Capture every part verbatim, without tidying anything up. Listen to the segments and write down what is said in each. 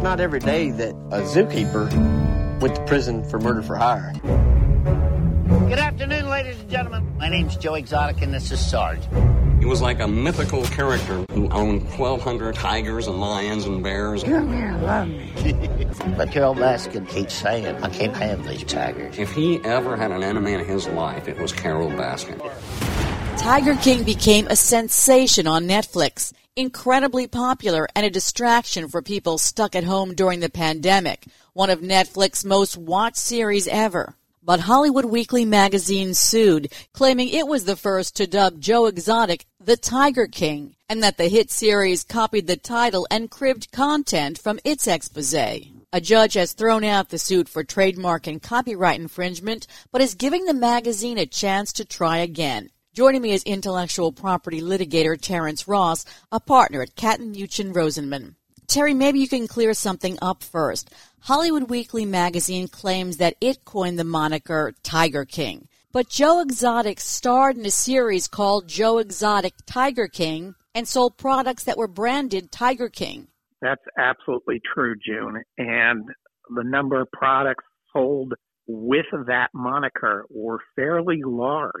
It's not every day that a zookeeper went to prison for murder for hire. Good afternoon, ladies and gentlemen. My name's Joe Exotic, and this is Sarge. He was like a mythical character who owned twelve hundred tigers and lions and bears. Come here, love me. But Carole Baskin keeps saying, I can't have these tigers. If he ever had an enemy in his life, it was Carole Baskin. Tiger King became a sensation on Netflix, incredibly popular and a distraction for people stuck at home during the pandemic, one of Netflix's most watched series ever. But Hollywood Weekly Magazine sued, claiming it was the first to dub Joe Exotic the Tiger King, and that the hit series copied the title and cribbed content from its exposé. A judge has thrown out the suit for trademark and copyright infringement, but is giving the magazine a chance to try again. Joining me is intellectual property litigator Terence Ross, a partner at Katten Muchin Rosenman. Terry, maybe you can clear something up first. Hollywood Weekly Magazine claims that it coined the moniker Tiger King. But Joe Exotic starred in a series called Joe Exotic Tiger King and sold products that were branded Tiger King. That's absolutely true, June. And the number of products sold with that moniker were fairly large.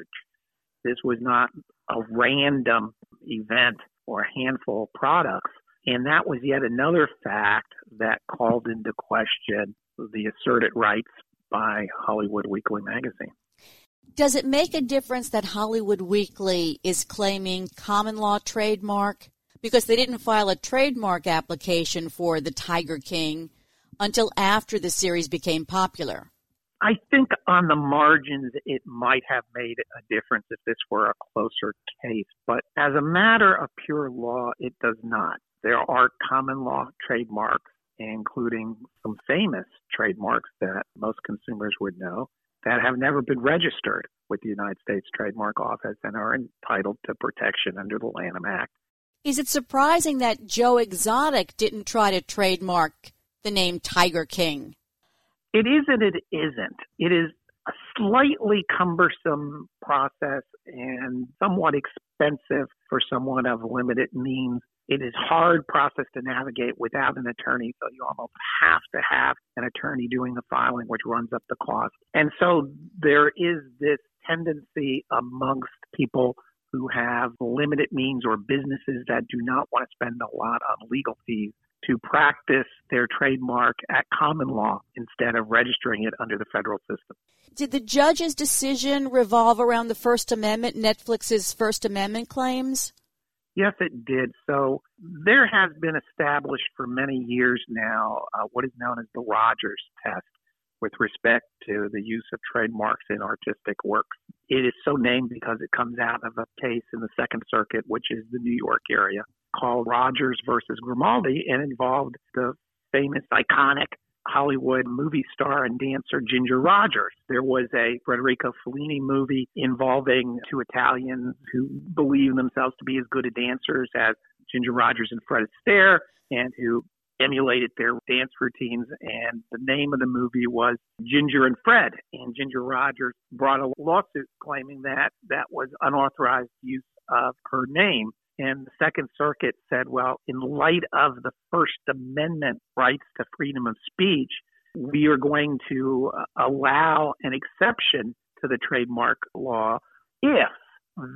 This was not a random event or a handful of products. And that was yet another fact that called into question the asserted rights by Hollywood Weekly Magazine. Does it make a difference that Hollywood Weekly is claiming common law trademark? Because they didn't file a trademark application for the Tiger King until after the series became popular. I think on the margins it might have made a difference if this were a closer case. But as a matter of pure law, it does not. There are common law trademarks, including some famous trademarks that most consumers would know, that have never been registered with the United States Trademark Office and are entitled to protection under the Lanham Act. Is it surprising that Joe Exotic didn't try to trademark the name Tiger King? It is and it isn't. It is a slightly cumbersome process and somewhat expensive for someone of limited means. It is a hard process to navigate without an attorney, so you almost have to have an attorney doing the filing, which runs up the cost. And so there is this tendency amongst people who have limited means or businesses that do not want to spend a lot on legal fees to practice their trademark at common law instead of registering it under the federal system. Did the judge's decision revolve around the First Amendment, Netflix's First Amendment claims? Yes, it did. So there has been established for many years now uh, what is known as the Rogers test with respect to the use of trademarks in artistic works. It is so named because it comes out of a case in the Second Circuit, which is the New York area, called Rogers versus Grimaldi, and involved the famous, iconic Hollywood movie star and dancer Ginger Rogers. There was a Federico Fellini movie involving two Italians who believe themselves to be as good at dancers as Ginger Rogers and Fred Astaire, and who emulated their dance routines, and the name of the movie was Ginger and Fred, and Ginger Rogers brought a lawsuit claiming that that was unauthorized use of her name. And the Second Circuit said, well, in light of the First Amendment rights to freedom of speech, we are going to allow an exception to the trademark law if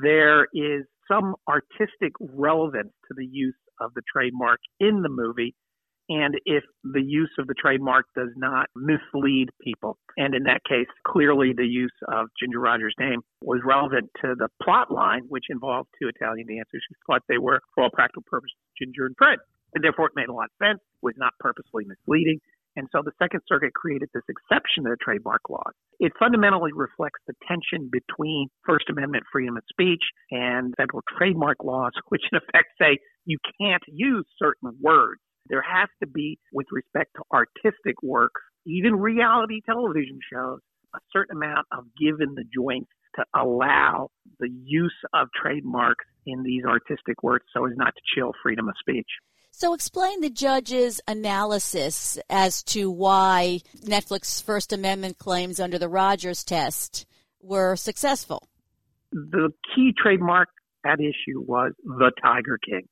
there is some artistic relevance to the use of the trademark in the movie, and if the use of the trademark does not mislead people. And in that case, clearly the use of Ginger Rogers' name was relevant to the plot line, which involved two Italian dancers who thought they were, for all practical purposes, Ginger and Fred. And therefore, it made a lot of sense, was not purposely misleading. And so the Second Circuit created this exception to the trademark laws. It fundamentally reflects the tension between First Amendment freedom of speech and federal trademark laws, which in effect say you can't use certain words. There has to be, with respect to artistic works, even reality television shows, a certain amount of give in the joint to allow the use of trademarks in these artistic works so as not to chill freedom of speech. So explain the judge's analysis as to why Netflix's First Amendment claims under the Rogers test were successful. The key trademark at issue was the Tiger King.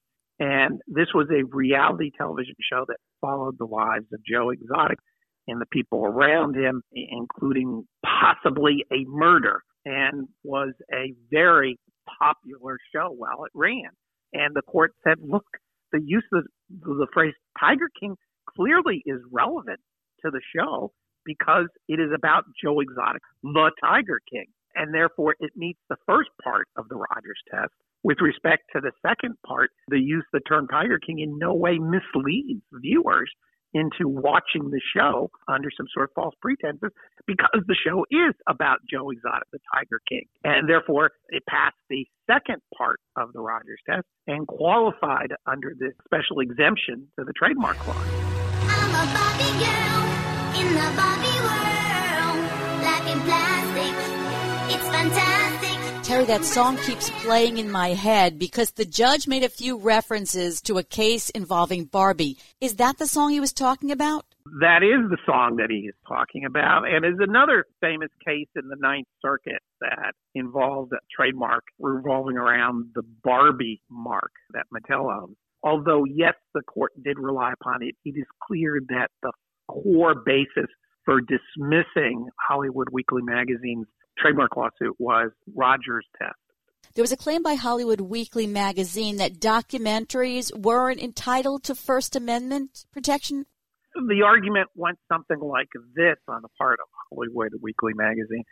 And this was a reality television show that followed the lives of Joe Exotic and the people around him, including possibly a murder, and was a very popular show while it ran. And the court said, look, the use of the phrase Tiger King clearly is relevant to the show because it is about Joe Exotic, the Tiger King. And therefore, it meets the first part of the Rogers test. With respect to the second part, the use of the term Tiger King in no way misleads viewers into watching the show under some sort of false pretenses because the show is about Joe Exotic, the Tiger King. And therefore, it passed the second part of the Rogers test and qualified under the special exemption to the trademark law. I'm a Barbie girl in the Barbie world. Life in plastic, it's fantastic. Terry, that song keeps playing in my head because the judge made a few references to a case involving Barbie. Is that the song he was talking about? That is the song that he is talking about, and is another famous case in the Ninth Circuit that involved a trademark revolving around the Barbie mark that Mattel owns. Although, yes, the court did rely upon it, it is clear that the core basis for dismissing Hollywood Weekly Magazine's trademark lawsuit was Rogers test. There was a claim by Hollywood Weekly Magazine that documentaries weren't entitled to First Amendment protection. The argument went something like this on the part of Hollywood Weekly Magazine,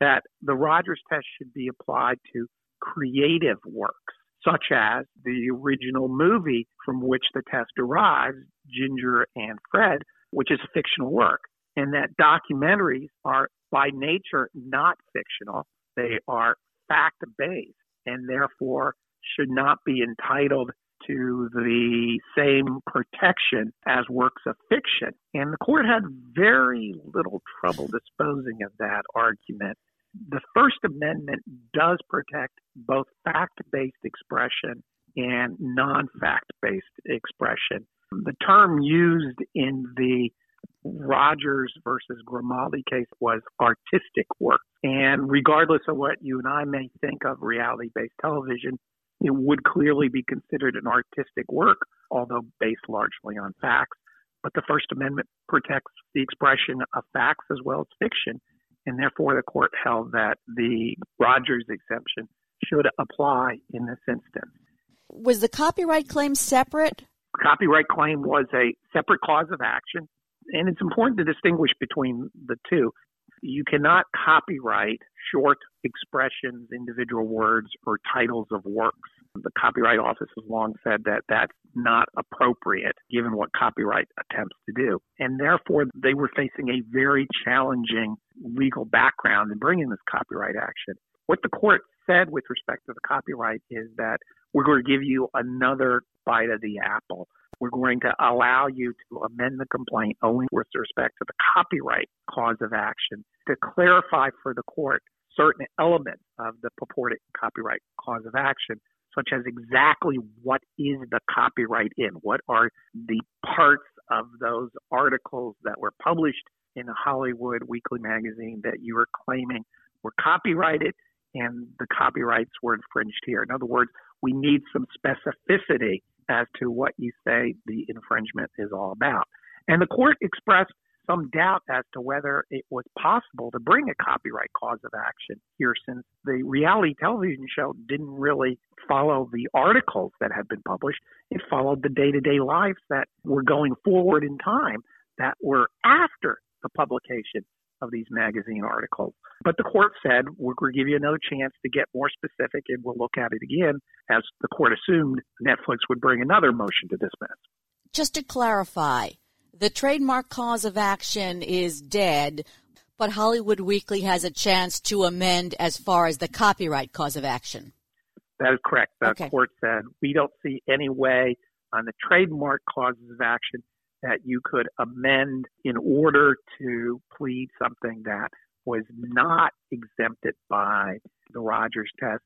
that the Rogers test should be applied to creative works, such as the original movie from which the test derives, Ginger and Fred, which is a fictional work, and that documentaries are by nature not fictional. They are fact-based and therefore should not be entitled to the same protection as works of fiction. And the court had very little trouble disposing of that argument. The First Amendment does protect both fact-based expression and non-fact-based expression. The term used in the Rogers versus Grimaldi case was artistic work. And regardless of what you and I may think of reality-based television, it would clearly be considered an artistic work, although based largely on facts. But the First Amendment protects the expression of facts as well as fiction. And therefore, the court held that the Rogers exemption should apply in this instance. Was the copyright claim separate? The copyright claim was a separate cause of action. And it's important to distinguish between the two. You cannot copyright short expressions, individual words, or titles of works. The Copyright Office has long said that that's not appropriate, given what copyright attempts to do. And therefore, they were facing a very challenging legal background in bringing this copyright action. What the court said with respect to the copyright is that we're going to give you another bite of the apple. We're going to allow you to amend the complaint only with respect to the copyright cause of action to clarify for the court certain elements of the purported copyright cause of action, such as exactly what is the copyright in, what are the parts of those articles that were published in the Hollywood Weekly Magazine that you were claiming were copyrighted and the copyrights were infringed here. In other words, we need some specificity as to what you say the infringement is all about. And the court expressed some doubt as to whether it was possible to bring a copyright cause of action here since the reality television show didn't really follow the articles that had been published. It followed the day-to-day lives that were going forward in time that were after the publication of these magazine articles. But the court said, we're going to give you another chance to get more specific and we'll look at it again. As the court assumed, Netflix would bring another motion to dismiss. Just to clarify, the trademark cause of action is dead, but Hollywood Weekly has a chance to amend as far as the copyright cause of action. That is correct. The okay. court said, we don't see any way on the trademark causes of action that you could amend in order to plead something that was not exempted by the Rogers test.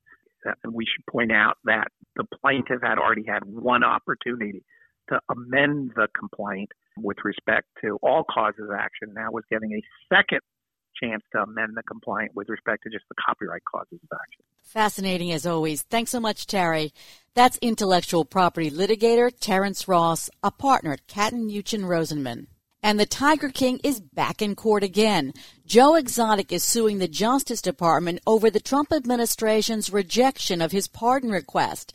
And we should point out that the plaintiff had already had one opportunity to amend the complaint with respect to all causes of action. Now was getting a second chance to amend the complaint with respect to just the copyright clauses of action. Fascinating as always. Thanks so much, Terry. That's intellectual property litigator Terence Ross, a partner at Katten Muchin Rosenman. And the Tiger King is back in court again. Joe Exotic is suing the Justice Department over the Trump administration's rejection of his pardon request.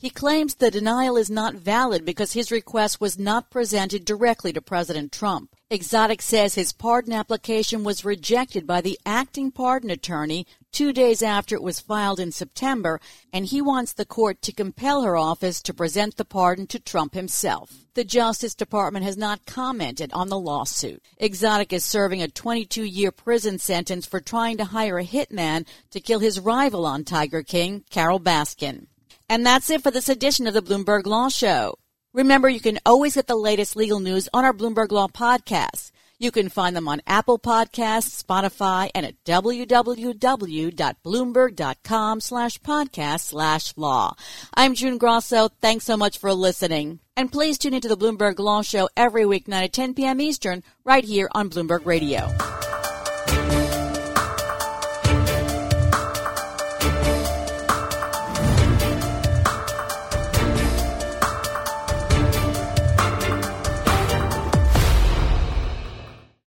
He claims the denial is not valid because his request was not presented directly to President Trump. Exotic says his pardon application was rejected by the acting pardon attorney two days after it was filed in September, and he wants the court to compel her office to present the pardon to Trump himself. The Justice Department has not commented on the lawsuit. Exotic is serving a twenty-two year prison sentence for trying to hire a hitman to kill his rival on Tiger King, Carole Baskin. And that's it for this edition of the Bloomberg Law Show. Remember, you can always get the latest legal news on our Bloomberg Law podcast. You can find them on Apple Podcasts, Spotify, and at www.bloomberg.com slash podcast slash law. I'm June Grosso. Thanks so much for listening. And please tune into the Bloomberg Law Show every weeknight at ten p.m. Eastern right here on Bloomberg Radio.